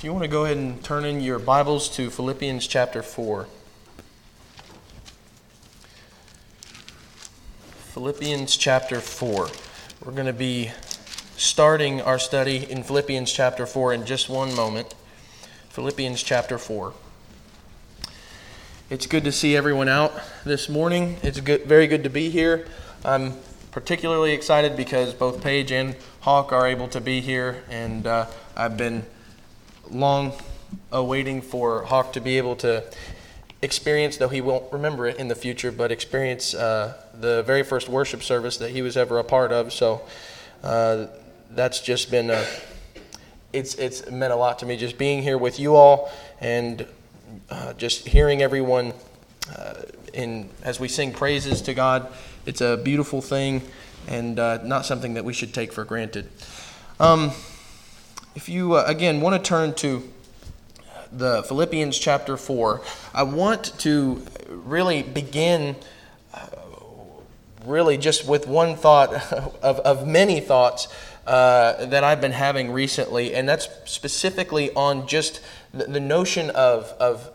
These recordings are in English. If you want to go ahead and turn in your Bibles to Philippians chapter 4. Philippians chapter 4. We're going to be starting our study in Philippians chapter 4 in just one moment. Philippians chapter 4. It's good to see everyone out this morning. It's good, very good to be here. I'm particularly excited because both Paige and Hawk are able to be here, and I've been long awaiting for Hawk to be able to experience, though he won't remember it in the future, but experience the very first worship service that he was ever a part of. So that's just been it's meant a lot to me, just being here with you all and just hearing everyone as we sing praises to God. It's a beautiful thing, and not something that we should take for granted. If you, again, want to turn to the Philippians chapter 4, I want to really begin just with one thought of many thoughts that I've been having recently, and that's specifically on just the notion of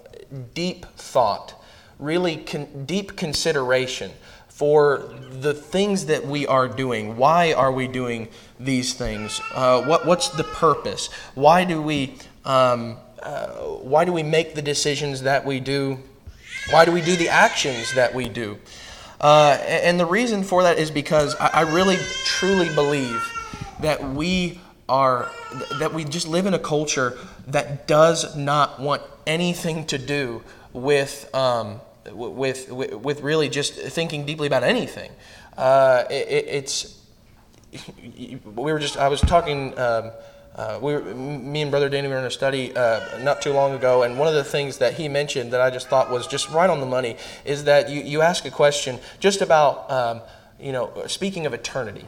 deep thought, really deep consideration for the things that we are doing. Why are we doing these things? What's the purpose? Why do we make the decisions that we do? Why do we do the actions that we do? And the reason for that is because I really truly believe that we just live in a culture that does not want anything to do with really just thinking deeply about anything. I was talking, me and Brother Danny were in a study not too long ago, and one of the things that he mentioned that I just thought was just right on the money is that you ask a question just about, speaking of eternity.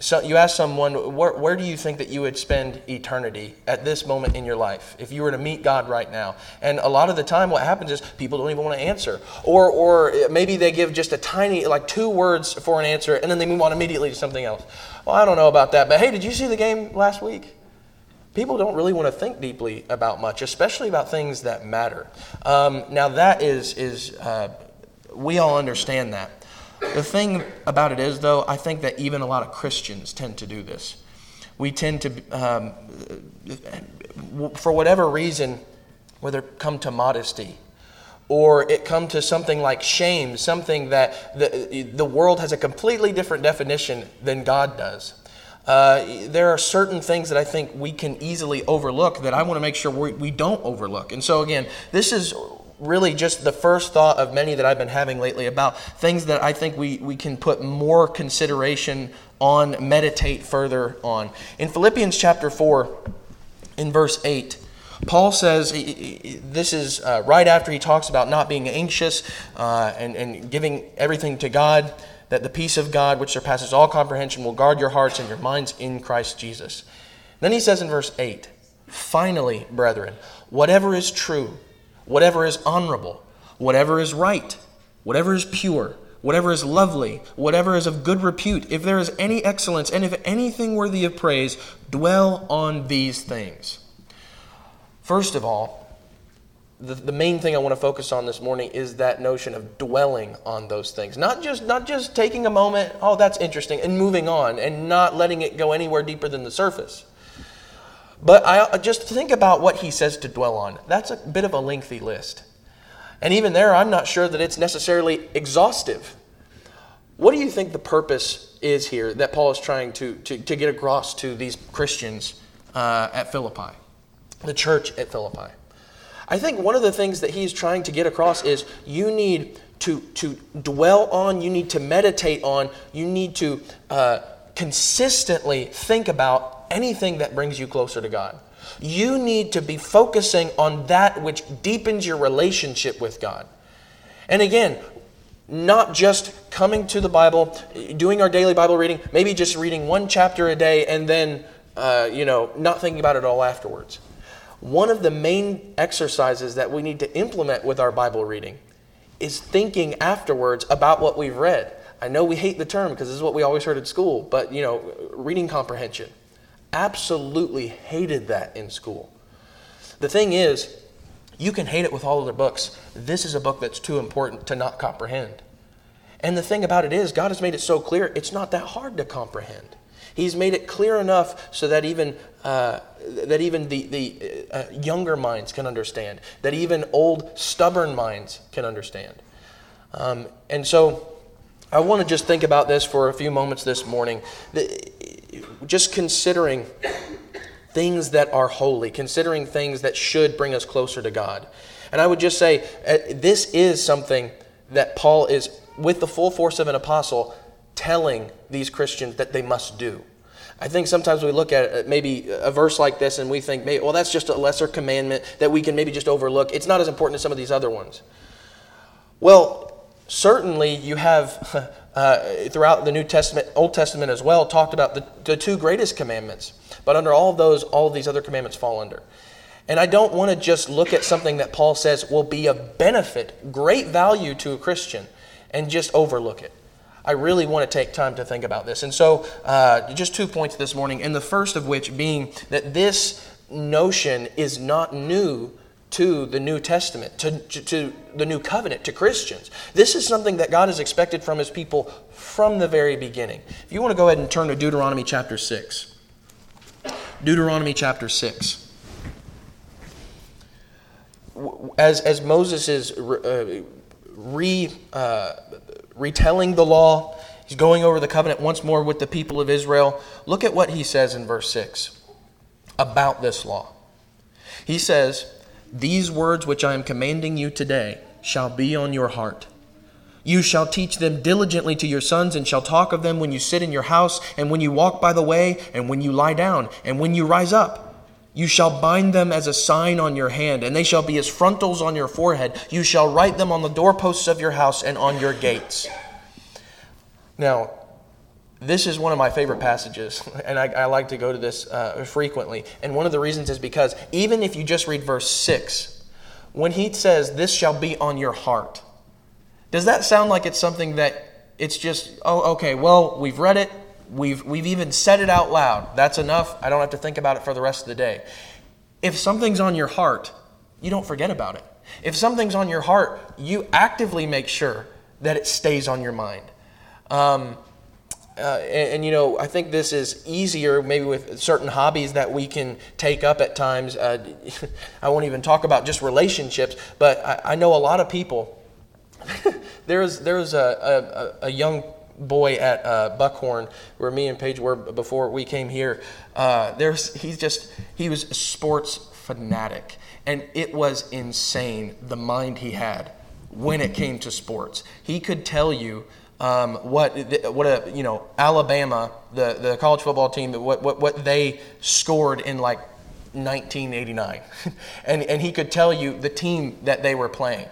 So you ask someone, where do you think that you would spend eternity at this moment in your life if you were to meet God right now? And a lot of the time what happens is people don't even want to answer. Or maybe they give just a tiny, like 2 words for an answer, and then they move on immediately to something else. Well, I don't know about that, but hey, did you see the game last week? People don't really want to think deeply about much, especially about things that matter. Now that is we all understand that. The thing about it is, though, I think that even a lot of Christians tend to do this. We tend to, for whatever reason, whether it come to modesty or it come to something like shame, something that the world has a completely different definition than God does. There are certain things that I think we can easily overlook that I want to make sure we don't overlook. And so, again, this is really just the first thought of many that I've been having lately about things that I think we can put more consideration on, meditate further on. In Philippians chapter 4, in verse 8, Paul says, this is right after he talks about not being anxious and giving everything to God, that the peace of God, which surpasses all comprehension, will guard your hearts and your minds in Christ Jesus. Then he says in verse 8, finally, brethren, whatever is true, whatever is honorable, whatever is right, whatever is pure, whatever is lovely, whatever is of good repute, if there is any excellence, and if anything worthy of praise, dwell on these things. First of all, the main thing I want to focus on this morning is that notion of dwelling on those things. Not just taking a moment, oh, that's interesting, and moving on, and not letting it go anywhere deeper than the surface. But I just think about what he says to dwell on. That's a bit of a lengthy list. And even there, I'm not sure that it's necessarily exhaustive. What do you think the purpose is here that Paul is trying to get across to these Christians at Philippi, the church at Philippi? I think one of the things that he's trying to get across is you need to dwell on, you need to meditate on, you need to consistently think about anything that brings you closer to God. You need to be focusing on that which deepens your relationship with God. And again, not just coming to the Bible, doing our daily Bible reading, maybe just reading 1 chapter a day and then, not thinking about it all afterwards. One of the main exercises that we need to implement with our Bible reading is thinking afterwards about what we've read. I know we hate the term because this is what we always heard at school, but, reading comprehension. Absolutely hated that in school. The thing is, you can hate it with all other books. This is a book that's too important to not comprehend. And the thing about it is, God has made it so clear, it's not that hard to comprehend. He's made it clear enough so that even the younger minds can understand, that even old, stubborn minds can understand. And so I want to just think about this for a few moments this morning. Just considering things that are holy, considering things that should bring us closer to God. And I would just say, this is something that Paul is, with the full force of an apostle, telling these Christians that they must do. I think sometimes we look at maybe a verse like this and we think, maybe, well, that's just a lesser commandment that we can maybe just overlook. It's not as important as some of these other ones. Well, certainly you have throughout the New Testament, Old Testament as well, talked about the two greatest commandments. But under all of those, all of these other commandments fall under. And I don't want to just look at something that Paul says will be of benefit, great value to a Christian, and just overlook it. I really want to take time to think about this. And so just 2 points this morning, and the first of which being that this notion is not new to the New Testament, to the New Covenant, to Christians. This is something that God has expected from His people from the very beginning. If you want to go ahead and turn to Deuteronomy chapter 6. Deuteronomy chapter 6. As Moses is retelling the law, he's going over the covenant once more with the people of Israel. Look at what he says in verse 6 about this law. He says, "These words which I am commanding you today shall be on your heart. You shall teach them diligently to your sons, and shall talk of them when you sit in your house, and when you walk by the way, and when you lie down, and when you rise up. You shall bind them as a sign on your hand, and they shall be as frontals on your forehead. You shall write them on the doorposts of your house and on your gates." Now, this is one of my favorite passages, and I like to go to this frequently. And one of the reasons is because even if you just read verse 6, when he says, "This shall be on your heart," does that sound like it's something that it's just, oh, okay, well, we've read it. We've even said it out loud. That's enough. I don't have to think about it for the rest of the day. If something's on your heart, you don't forget about it. If something's on your heart, you actively make sure that it stays on your mind. And, you know, I think this is easier maybe with certain hobbies that we can take up at times. I won't even talk about just relationships, but I know a lot of people. There was a young boy at Buckhorn, where me and Paige were before we came here. He was a sports fanatic, and it was insane the mind he had when it came to sports. He could tell you what Alabama, the college football team, what they scored in like 1989, and he could tell you the team that they were playing.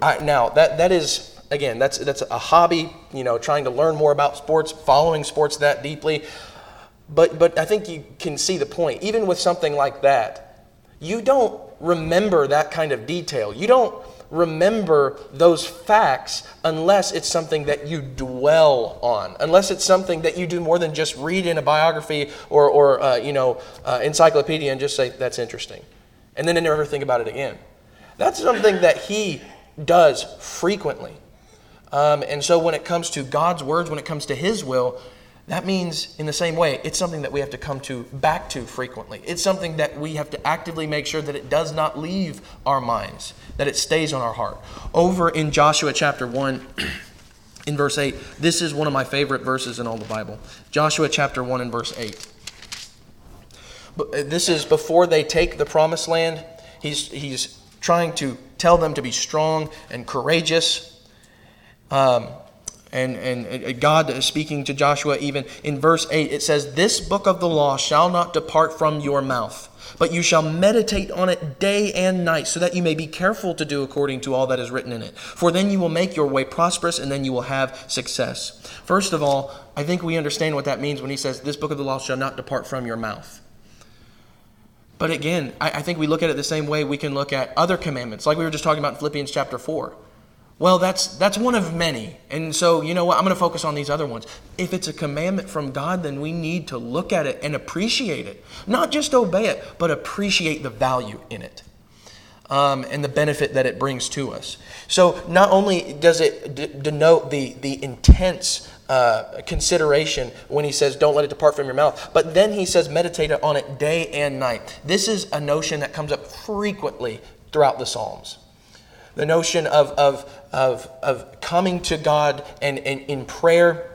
Now that is. Again, that's a hobby, you know, trying to learn more about sports, following sports that deeply. But I think you can see the point. Even with something like that, you don't remember that kind of detail. You don't remember those facts unless it's something that you dwell on, unless it's something that you do more than just read in a biography or encyclopedia and just say, "That's interesting," and then never think about it again. That's something that he does frequently. And so when it comes to God's words, when it comes to His will, that means in the same way, it's something that we have to come back to frequently. It's something that we have to actively make sure that it does not leave our minds, that it stays on our heart. Over in Joshua chapter 1, in verse 8, this is one of my favorite verses in all the Bible. Joshua chapter 1 and verse 8. This is before they take the promised land. He's trying to tell them to be strong and courageous. And God speaking to Joshua even in verse 8, it says, "This book of the law shall not depart from your mouth, but you shall meditate on it day and night, so that you may be careful to do according to all that is written in it. For then you will make your way prosperous, and then you will have success." First of all, I think we understand what that means when he says, "This book of the law shall not depart from your mouth." But again, I think we look at it the same way we can look at other commandments, like we were just talking about in Philippians chapter 4. Well, that's one of many. And so, you know what? I'm going to focus on these other ones. If it's a commandment from God, then we need to look at it and appreciate it. Not just obey it, but appreciate the value in it and the benefit that it brings to us. So not only does it denote the intense consideration when he says, don't let it depart from your mouth, but then he says, meditate on it day and night. This is a notion that comes up frequently throughout the Psalms. The notion of coming to God and in prayer,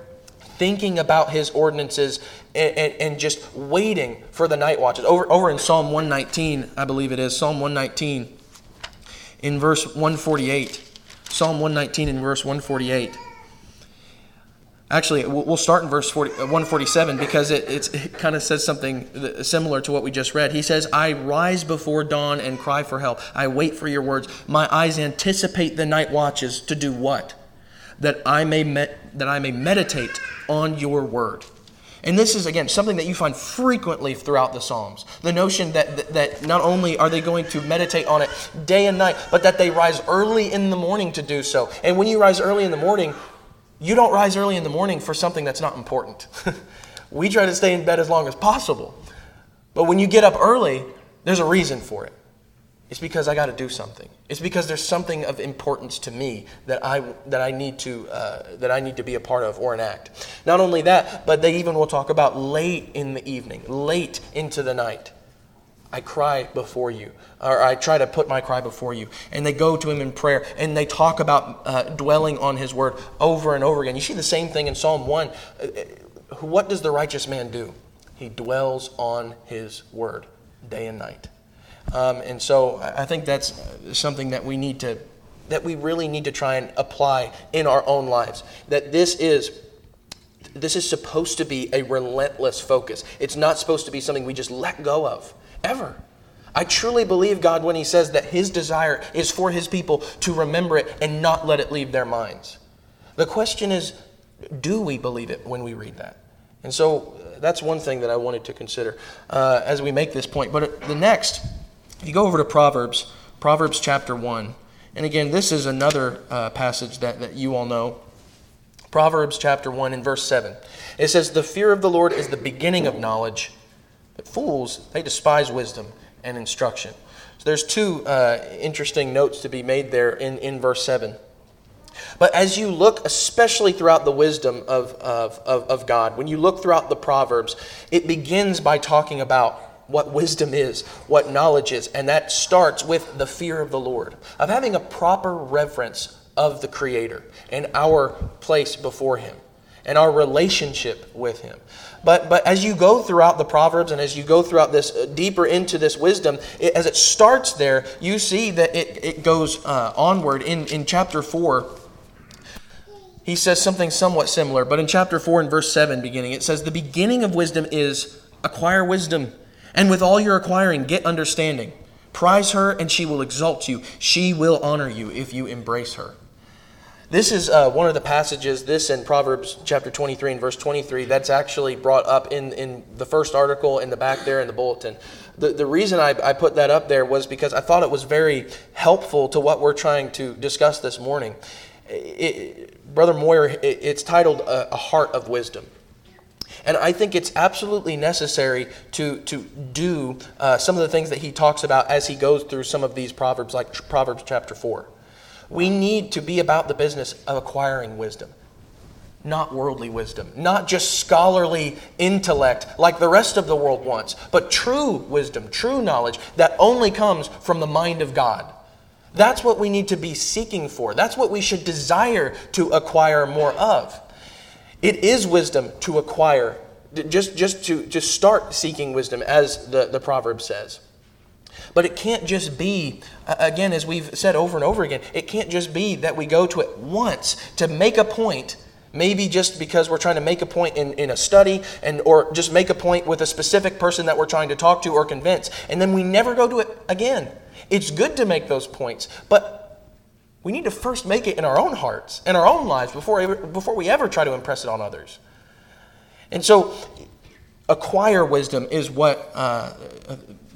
thinking about His ordinances, and just waiting for the night watches. Over in Psalm 119, I believe it is, Psalm 119 in verse 148. Psalm 119 in verse 148. Actually, we'll start in verse 147 because it kind of says something similar to what we just read. He says, I rise before dawn and cry for help. I wait for your words. My eyes anticipate the night watches to do what? That I may meditate on your word. And this is, again, something that you find frequently throughout the Psalms. The notion that not only are they going to meditate on it day and night, but that they rise early in the morning to do so. And when you rise early in the morning, you don't rise early in the morning for something that's not important. We try to stay in bed as long as possible. But when you get up early, there's a reason for it. It's because I got to do something. It's because there's something of importance to me that I need to be a part of or enact. Not only that, but they even will talk about late in the evening, late into the night. I cry before you, or I try to put my cry before you. And they go to him in prayer, and they talk about dwelling on his word over and over again. You see the same thing in Psalm 1. What does the righteous man do? He dwells on his word day and night. And so I think that's something that we really need to try and apply in our own lives, that this is supposed to be a relentless focus. It's not supposed to be something we just let go of. Ever. I truly believe God when He says that His desire is for His people to remember it and not let it leave their minds. The question is, do we believe it when we read that? And so that's one thing that I wanted to consider as we make this point. But the next, if you go over to Proverbs chapter 1. And again, this is another passage that you all know. Proverbs chapter 1 and verse 7. It says, the fear of the Lord is the beginning of knowledge, but fools, they despise wisdom and instruction. So there's two interesting notes to be made there in verse 7. But as you look, especially throughout the wisdom of God, when you look throughout the Proverbs, it begins by talking about what wisdom is, what knowledge is, and that starts with the fear of the Lord, of having a proper reverence of the Creator and our place before Him and our relationship with Him. But as you go throughout the Proverbs and as you go throughout this deeper into this wisdom, as it starts there, you see that it goes onward. In chapter 4, he says something somewhat similar, but in chapter 4 and verse 7 beginning, it says, the beginning of wisdom is acquire wisdom, and with all your acquiring, get understanding. Prize her, and she will exalt you. She will honor you if you embrace her. This is one of the passages, this in Proverbs chapter 23 and verse 23, that's actually brought up in the first article in the back there in the bulletin. The reason I put that up there was because I thought it was very helpful to what we're trying to discuss this morning. Brother Moyer, it's titled A Heart of Wisdom. And I think it's absolutely necessary to do some of the things that he talks about as he goes through some of these Proverbs, like Proverbs chapter 4. We need to be about the business of acquiring wisdom, not worldly wisdom, not just scholarly intellect like the rest of the world wants, but true wisdom, true knowledge that only comes from the mind of God. That's what we need to be seeking for. That's what we should desire to acquire more of. It is wisdom to acquire, just to start seeking wisdom, as the proverb says. But it can't just be, again, as we've said over and over again, it can't just be that we go to it once to make a point, maybe just because we're trying to make a point in a study or just make a point with a specific person that we're trying to talk to or convince, and then we never go to it again. It's good to make those points, but we need to first make it in our own hearts, in our own lives, before we ever try to impress it on others. And so acquire wisdom is what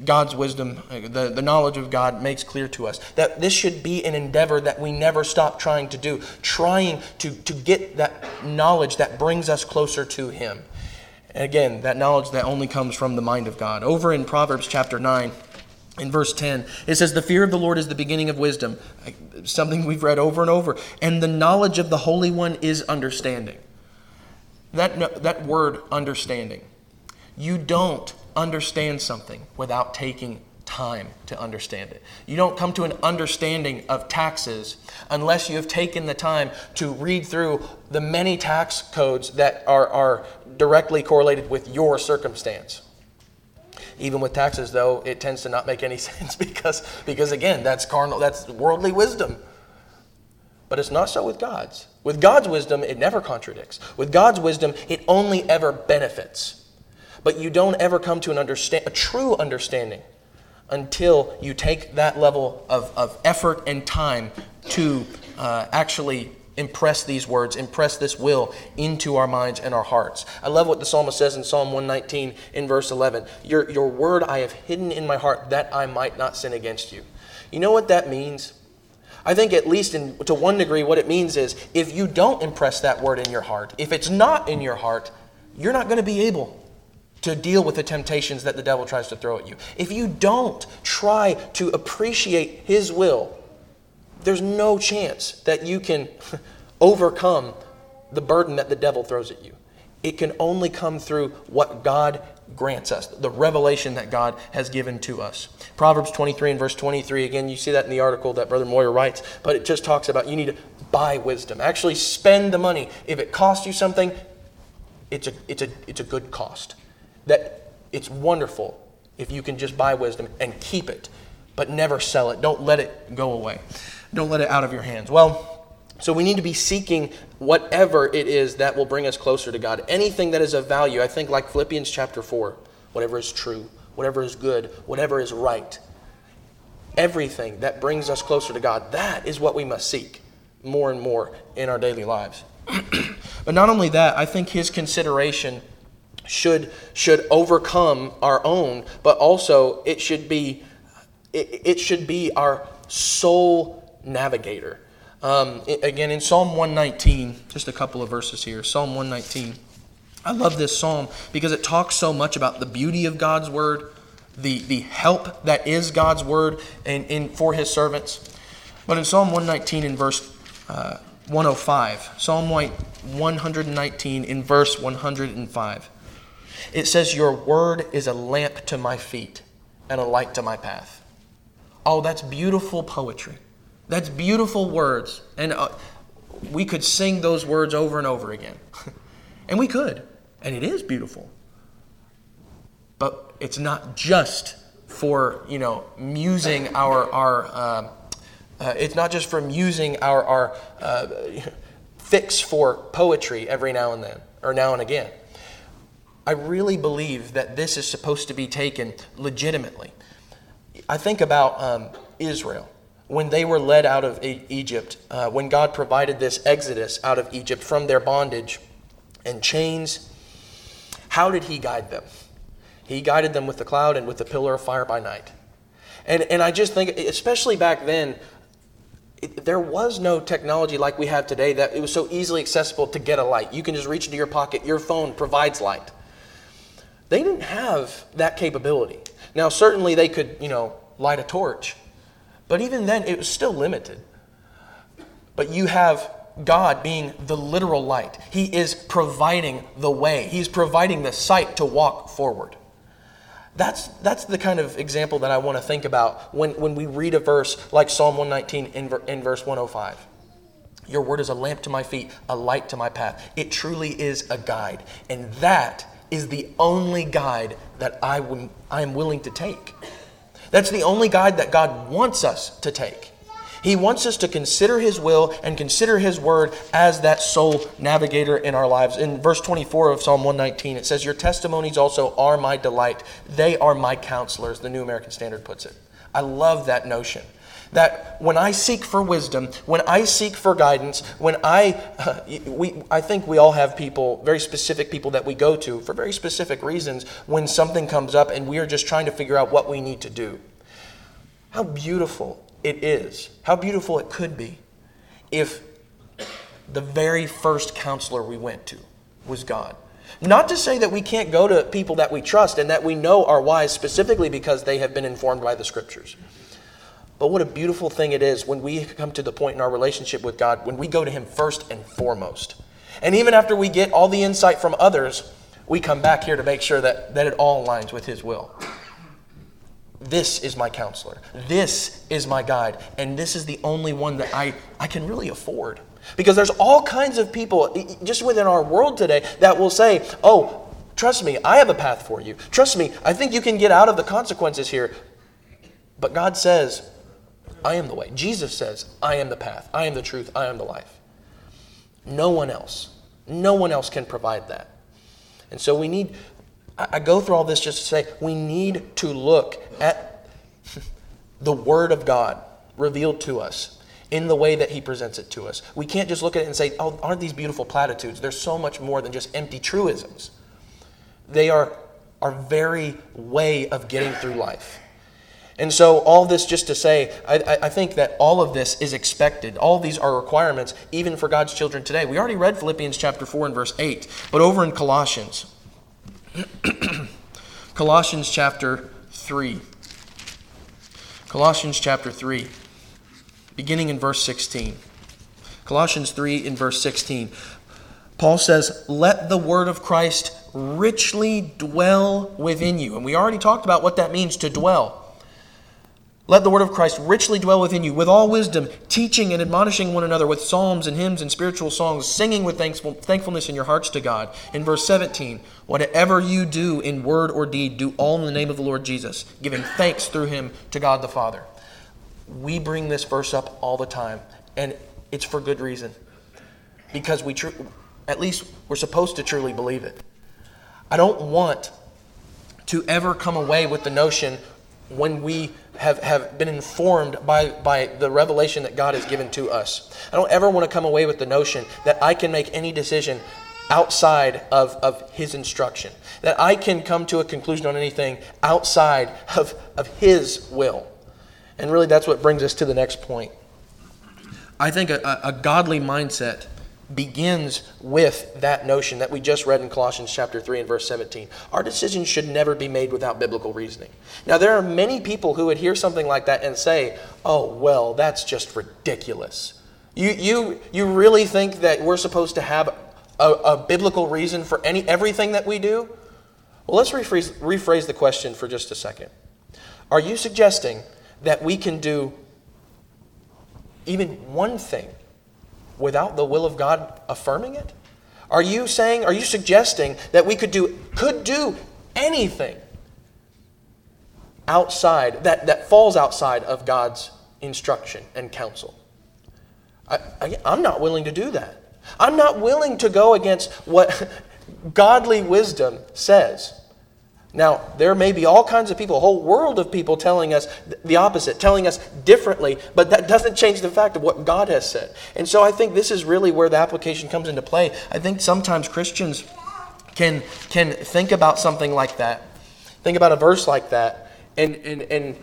God's wisdom, the knowledge of God makes clear to us that this should be an endeavor that we never stop trying to do, trying to get that knowledge that brings us closer to Him. And again, that knowledge that only comes from the mind of God. Over in Proverbs chapter 9, in verse 10, it says, "The fear of the Lord is the beginning of wisdom," something we've read over and over, "and the knowledge of the Holy One is understanding." That word, understanding. You don't understand something without taking time to understand it. You don't come to an understanding of taxes unless you have taken the time to read through the many tax codes that are directly correlated with your circumstance. Even with taxes, though, it tends to not make any sense because again, that's carnal, that's worldly wisdom. But it's not so with God's. With God's wisdom, it never contradicts. With God's wisdom, it only ever benefits. But you don't ever come to a true understanding until you take that level of effort and time to actually impress these words, impress this will into our minds and our hearts. I love what the psalmist says in Psalm 119 in verse 11. Your word I have hidden in my heart that I might not sin against you. You know what that means? I think at least to one degree what it means is if you don't impress that word in your heart, if it's not in your heart, you're not going to be able to deal with the temptations that the devil tries to throw at you. If you don't try to appreciate his will, there's no chance that you can overcome the burden that the devil throws at you. It can only come through what God grants us, the revelation that God has given to us. Proverbs 23 and verse 23, again, you see that in the article that Brother Moyer writes, but it just talks about you need to buy wisdom. Actually spend the money. If it costs you something, it's a good cost. That it's wonderful if you can just buy wisdom and keep it, but never sell it. Don't let it go away. Don't let it out of your hands. Well, so we need to be seeking whatever it is that will bring us closer to God. Anything that is of value, I think like Philippians chapter 4, whatever is true, whatever is good, whatever is right, everything that brings us closer to God, that is what we must seek more and more in our daily lives. But not only that, I think his consideration should overcome our own, but also it should be our sole navigator. Again, in Psalm 119, just a couple of verses here. Psalm 119. I love this psalm because it talks so much about the beauty of God's word, the help that is God's word and for His servants. But in Psalm 119, in verse 105, Psalm 119, in verse 105. It says, "Your word is a lamp to my feet and a light to my path." Oh, that's beautiful poetry. That's beautiful words. And we could sing those words over and over again. And we could. And it is beautiful. But it's not just for, musing our fix for poetry every now and then or now and again. I really believe that this is supposed to be taken legitimately. I think about Israel. When they were led out of Egypt, when God provided this exodus out of Egypt from their bondage and chains, how did He guide them? He guided them with the cloud and with the pillar of fire by night. And I just think, especially back then, there was no technology like we have today that it was so easily accessible to get a light. You can just reach into your pocket. Your phone provides light. They didn't have that capability. Now, certainly they could, light a torch. But even then, it was still limited. But you have God being the literal light. He is providing the way. He's providing the sight to walk forward. That's the kind of example that I want to think about when we read a verse like Psalm 119 in verse 105. Your word is a lamp to my feet, a light to my path. It truly is a guide. And that is the only guide that I am willing to take. That's the only guide that God wants us to take. He wants us to consider His will and consider His word as that sole navigator in our lives. In verse 24 of Psalm 119, it says, "Your testimonies also are my delight. They are my counselors," the New American Standard puts it. I love that notion. That when I seek for wisdom, when I seek for guidance, I think we all have people, very specific people that we go to for very specific reasons when something comes up and we are just trying to figure out what we need to do. How beautiful it is, how beautiful it could be if the very first counselor we went to was God. Not to say that we can't go to people that we trust and that we know are wise specifically because they have been informed by the Scriptures. But what a beautiful thing it is when we come to the point in our relationship with God, when we go to Him first and foremost. And even after we get all the insight from others, we come back here to make sure that it all aligns with His will. This is my counselor. This is my guide. And this is the only one that I can really afford. Because there's all kinds of people just within our world today that will say, "Oh, trust me, I have a path for you. Trust me, I think you can get out of the consequences here." But God says, "I am the way." Jesus says, "I am the path. I am the truth. I am the life." No one else. No one else can provide that. And so we need, I go through all this just to say, we need to look at the Word of God revealed to us in the way that He presents it to us. We can't just look at it and say, "Oh, aren't these beautiful platitudes?" There's so much more than just empty truisms. They are our very way of getting through life. And so all this just to say, I think that all of this is expected. All these are requirements, even for God's children today. We already read Philippians chapter 4 and verse 8, but over in Colossians, Colossians chapter 3, beginning in verse 16. Colossians 3 in verse 16. Paul says, "Let the word of Christ richly dwell within you." And we already talked about what that means to dwell. "Let the word of Christ richly dwell within you, with all wisdom, teaching and admonishing one another with psalms and hymns and spiritual songs, singing with thankfulness in your hearts to God." In verse 17, "Whatever you do in word or deed, do all in the name of the Lord Jesus, giving thanks through Him to God the Father." We bring this verse up all the time, and it's for good reason. Because we're supposed to truly believe it. I don't want to ever come away with the notion, when we have been informed by the revelation that God has given to us, I don't ever want to come away with the notion that I can make any decision outside of His instruction, that I can come to a conclusion on anything outside of His will. And really that's what brings us to the next point. I think a godly mindset begins with that notion that we just read in Colossians chapter 3 and verse 17. Our decisions should never be made without biblical reasoning. Now, there are many people who would hear something like that and say, "Oh, well, that's just ridiculous. You really think that we're supposed to have a biblical reason for everything that we do?" Well, let's rephrase the question for just a second. Are you suggesting that we can do even one thing without the will of God affirming it? Are you suggesting that we could do anything outside, that falls outside of God's instruction and counsel? I'm not willing to do that. I'm not willing to go against what godly wisdom says. Now, there may be all kinds of people, a whole world of people telling us the opposite, telling us differently, but that doesn't change the fact of what God has said. And so I think this is really where the application comes into play. I think sometimes Christians can think about something like that, think about a verse like that, and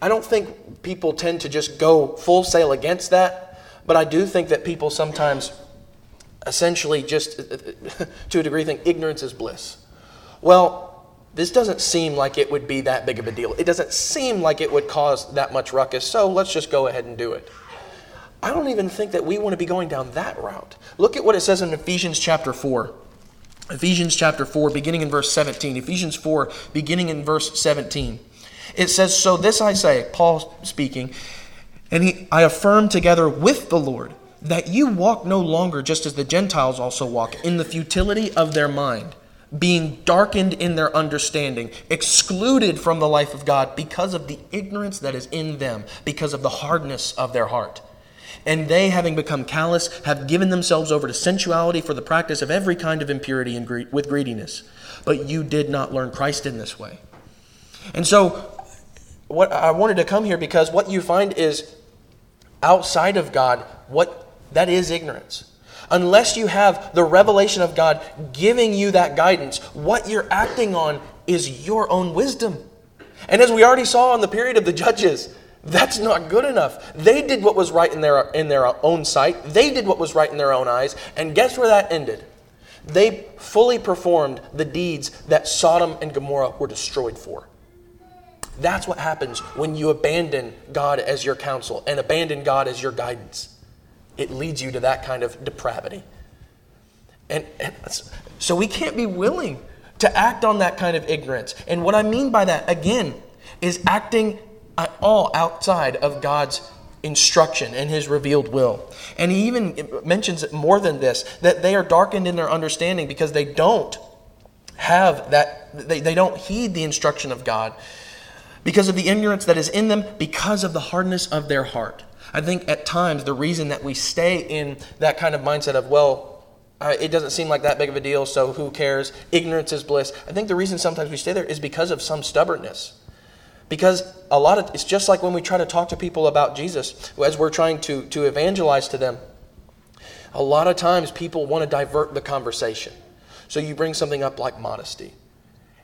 I don't think people tend to just go full sail against that, but I do think that people sometimes essentially just, to a degree, think ignorance is bliss. Well, this doesn't seem like it would be that big of a deal. It doesn't seem like it would cause that much ruckus, so let's just go ahead and do it. I don't even think that we want to be going down that route. Look at what it says in Ephesians chapter 4. Ephesians chapter 4, beginning in verse 17. Ephesians 4, beginning in verse 17. It says, "So this I say," Paul speaking, "I affirm together with the Lord, that you walk no longer just as the Gentiles also walk, in the futility of their mind, being darkened in their understanding, excluded from the life of God because of the ignorance that is in them, because of the hardness of their heart. And they, having become callous, have given themselves over to sensuality for the practice of every kind of impurity and with greediness. But you did not learn Christ in this way. And so, what I wanted to come here, because what you find is outside of God, what that is ignorance. Unless you have the revelation of God giving you that guidance, what you're acting on is your own wisdom. And as we already saw in the period of the judges, that's not good enough. They did what was right in their own sight. They did what was right in their own eyes. And guess where that ended? They fully performed the deeds that Sodom and Gomorrah were destroyed for. That's what happens when you abandon God as your counsel and abandon God as your guidance. It leads you to that kind of depravity. And so we can't be willing to act on that kind of ignorance. And what I mean by that, again, is acting at all outside of God's instruction and His revealed will. And He even mentions it more than this, that they are darkened in their understanding because they don't have that, they don't heed the instruction of God because of the ignorance that is in them, because of the hardness of their heart. I think at times the reason that we stay in that kind of mindset of, well, it doesn't seem like that big of a deal, so who cares? Ignorance is bliss. I think the reason sometimes we stay there is because of some stubbornness. Because a lot of it's just like when we try to talk to people about Jesus, as we're trying to evangelize to them, a lot of times people want to divert the conversation. So you bring something up like modesty.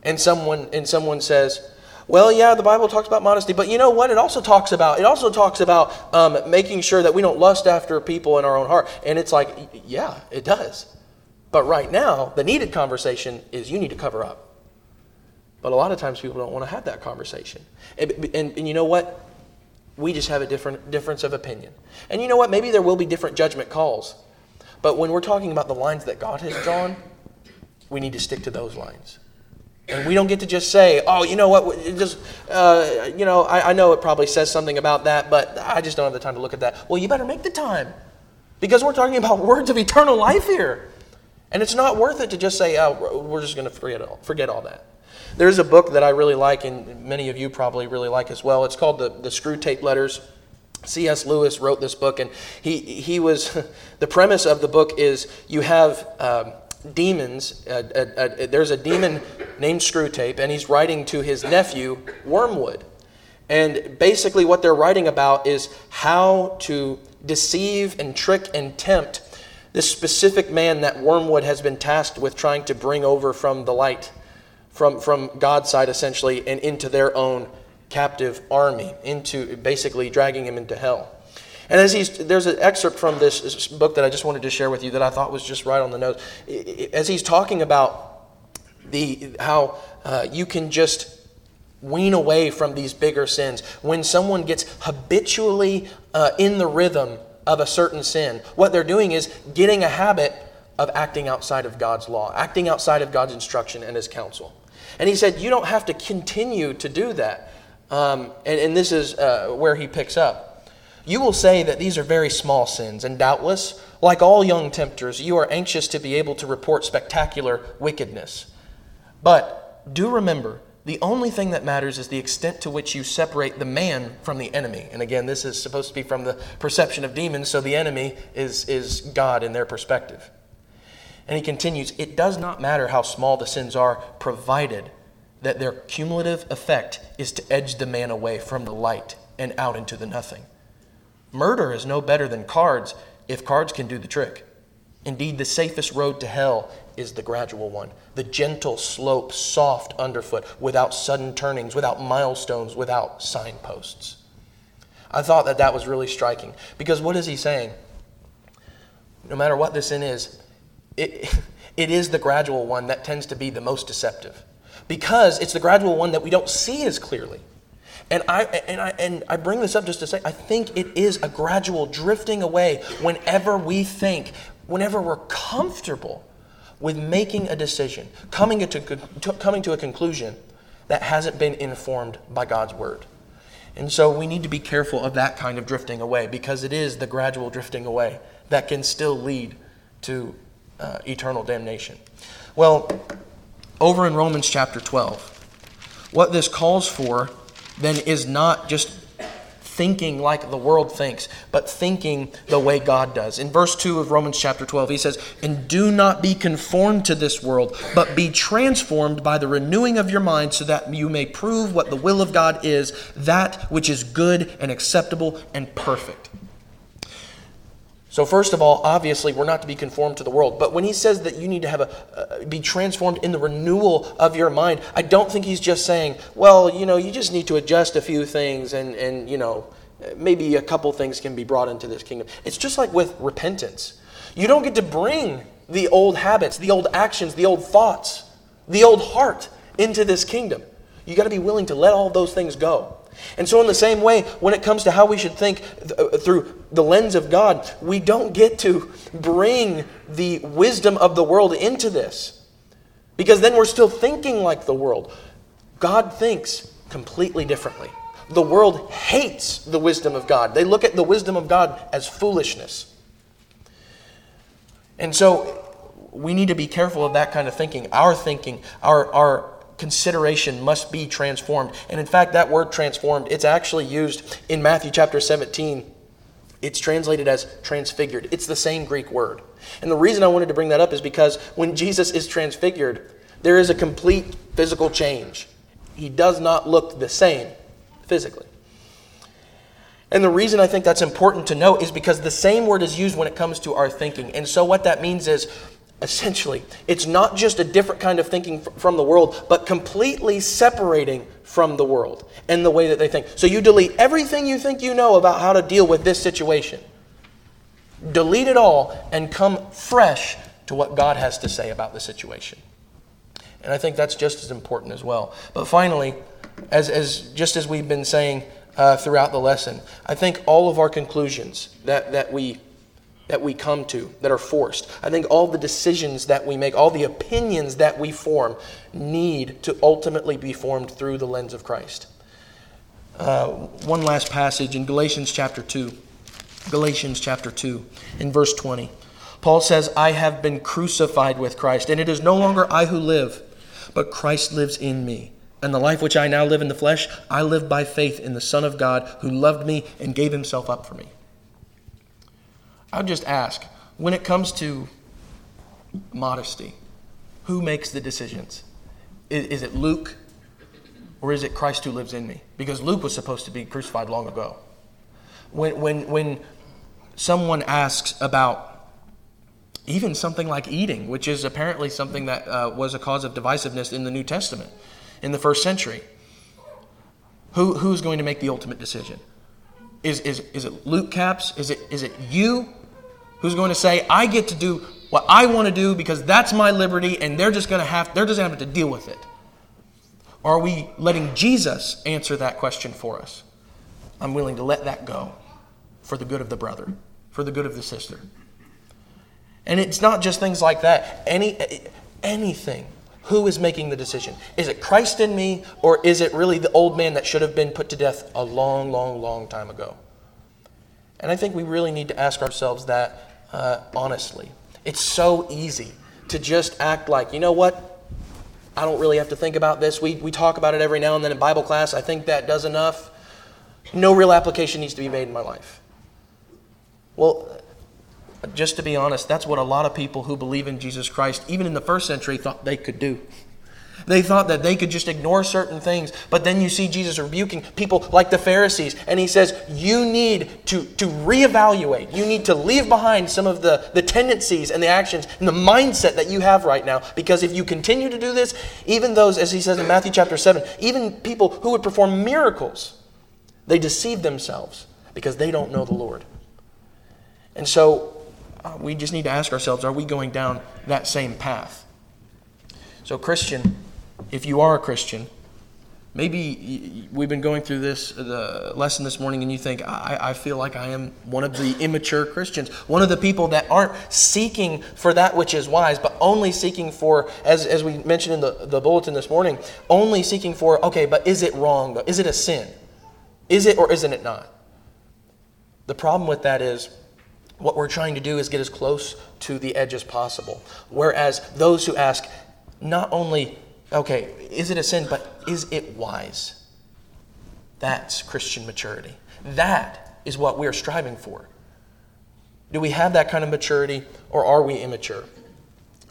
And someone says, well, yeah, the Bible talks about modesty, but you know what? It also talks about making sure that we don't lust after people in our own heart. And it's like, yeah, it does. But right now, the needed conversation is you need to cover up. But a lot of times people don't want to have that conversation. And you know what? We just have a difference of opinion. And you know what? Maybe there will be different judgment calls. But when we're talking about the lines that God has drawn, we need to stick to those lines. And we don't get to just say, oh, you know what? I know it probably says something about that, but I just don't have the time to look at that. Well, you better make the time. Because we're talking about words of eternal life here. And it's not worth it to just say, oh, we're just going to forget all that. There's a book that I really like, and many of you probably really like as well. It's called The Screwtape Letters. C.S. Lewis wrote this book, and he was... The premise of the book is you have demons. There's a demon named Screwtape, and he's writing to his nephew, Wormwood. And basically what they're writing about is how to deceive and trick and tempt this specific man that Wormwood has been tasked with trying to bring over from the light, from God's side essentially, and into their own captive army, into basically dragging him into hell. And there's an excerpt from this book that I just wanted to share with you that I thought was just right on the nose. As he's talking about how you can just wean away from these bigger sins, when someone gets habitually in the rhythm of a certain sin, what they're doing is getting a habit of acting outside of God's law, acting outside of God's instruction and His counsel. And he said, you don't have to continue to do that. And this is where he picks up. You will say that these are very small sins, and doubtless, like all young tempters, you are anxious to be able to report spectacular wickedness. But do remember, the only thing that matters is the extent to which you separate the man from the enemy. And again, this is supposed to be from the perception of demons, so the enemy is God in their perspective. And he continues, it does not matter how small the sins are, provided that their cumulative effect is to edge the man away from the light and out into the nothing. Murder is no better than cards if cards can do the trick. Indeed, the safest road to hell is the gradual one, the gentle slope, soft underfoot, without sudden turnings, without milestones, without signposts. I thought that was really striking, because what is he saying? No matter what this sin is, it is the gradual one that tends to be the most deceptive, because it's the gradual one that we don't see as clearly. And I bring this up just to say, I think it is a gradual drifting away whenever we're comfortable with making a decision, coming to a conclusion that hasn't been informed by God's word. And so we need to be careful of that kind of drifting away, because it is the gradual drifting away that can still lead to eternal damnation. Well, over in Romans chapter 12. What this calls for then is not just thinking like the world thinks, but thinking the way God does. In verse 2 of Romans chapter 12, he says, "And do not be conformed to this world, but be transformed by the renewing of your mind, so that you may prove what the will of God is, that which is good and acceptable and perfect." So first of all, obviously, we're not to be conformed to the world. But when he says that you need to have be transformed in the renewal of your mind, I don't think he's just saying, well, you know, you just need to adjust a few things and you know, maybe a couple things can be brought into this kingdom. It's just like with repentance. You don't get to bring the old habits, the old actions, the old thoughts, the old heart into this kingdom. You got to be willing to let all those things go. And so in the same way, when it comes to how we should think through the lens of God, we don't get to bring the wisdom of the world into this, because then we're still thinking like the world. God thinks completely differently. The world hates the wisdom of God. They look at the wisdom of God as foolishness. And so we need to be careful of that kind of thinking. Our thinking, our consideration must be transformed. And in fact, that word transformed, it's actually used in Matthew chapter 17. It's translated as transfigured. It's the same Greek word. And the reason I wanted to bring that up is because when Jesus is transfigured, there is a complete physical change. He does not look the same physically. And the reason I think that's important to note is because the same word is used when it comes to our thinking. And so what that means is, essentially, it's not just a different kind of thinking from the world, but completely separating from the world and the way that they think. So you delete everything you think you know about how to deal with this situation. Delete it all and come fresh to what God has to say about the situation. And I think that's just as important as well. But finally, as we've been saying throughout the lesson, I think all of our conclusions that we come to, that are forced. I think all the decisions that we make, all the opinions that we form need to ultimately be formed through the lens of Christ. One last passage in Galatians chapter 2, in verse 20. Paul says, "I have been crucified with Christ, and it is no longer I who live, but Christ lives in me. And the life which I now live in the flesh, I live by faith in the Son of God, who loved me and gave himself up for me." I would just ask, when it comes to modesty, who makes the decisions? Is it Luke, or is it Christ who lives in me? Because Luke was supposed to be crucified long ago. When someone asks about even something like eating, which is apparently something that was a cause of divisiveness in the New Testament, in the first century, who's going to make the ultimate decision? Is it Luke Capps? Is it you who's going to say, I get to do what I want to do because that's my liberty, and they're just gonna have to deal with it? Or are we letting Jesus answer that question for us? I'm willing to let that go for the good of the brother, for the good of the sister. And it's not just things like that. Anything. Who is making the decision? Is it Christ in me, or is it really the old man that should have been put to death a long, long, long time ago? And I think we really need to ask ourselves that honestly. It's so easy to just act like, you know what? I don't really have to think about this. We talk about it every now and then in Bible class. I think that does enough. No real application needs to be made in my life. Well, just to be honest, that's what a lot of people who believe in Jesus Christ, even in the first century, thought they could do. They thought that they could just ignore certain things, but then you see Jesus rebuking people like the Pharisees, and he says, you need to reevaluate. You need to leave behind some of the tendencies and the actions and the mindset that you have right now, because if you continue to do this, even those, as he says in Matthew chapter 7, even people who would perform miracles, they deceive themselves because they don't know the Lord. And so, we just need to ask ourselves, are we going down that same path? So Christian, if you are a Christian, maybe we've been going through the lesson this morning and you think, I feel like I am one of the immature Christians, one of the people that aren't seeking for that which is wise, but only seeking for, as we mentioned in the bulletin this morning, only seeking for, okay, but is it wrong though? Is it a sin? Is it or isn't it not? The problem with that is, what we're trying to do is get as close to the edge as possible. Whereas those who ask, not only Okay, is it a sin, but is it wise? That's Christian maturity. That is what we're striving for. Do we have that kind of maturity, or are we immature?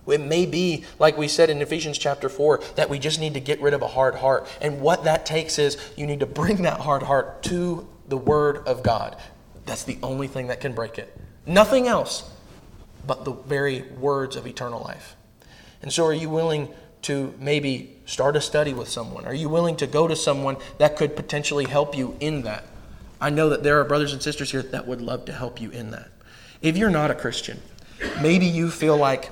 It may be, like we said in Ephesians chapter 4, that we just need to get rid of a hard heart. And what that takes is you need to bring that hard heart to the Word of God. That's the only thing that can break it. Nothing else but the very words of eternal life. And so are you willing to maybe start a study with someone? Are you willing to go to someone that could potentially help you in that? I know that there are brothers and sisters here that would love to help you in that. If you're not a Christian, maybe you feel like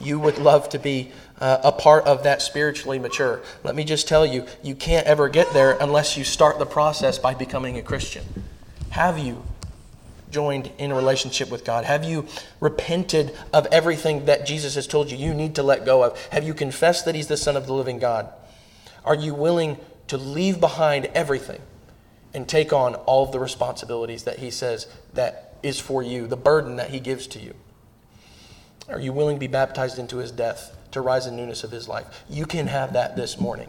you would love to be a part of that spiritually mature. Let me just tell you, you can't ever get there unless you start the process by becoming a Christian. Have you joined in a relationship with God? Have you repented of everything that Jesus has told you need to let go of? Have you confessed that He's the Son of the living God? Are you willing to leave behind everything and take on all of the responsibilities that He says that is for you, the burden that He gives to you? Are you willing to be baptized into His death to rise in newness of His life? You can have that this morning.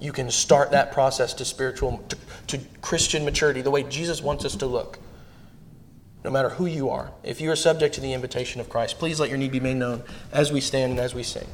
You can start that process to spiritual, to Christian maturity, the way Jesus wants us to look. No matter who you are, if you are subject to the invitation of Christ, please let your need be made known as we stand and as we sing.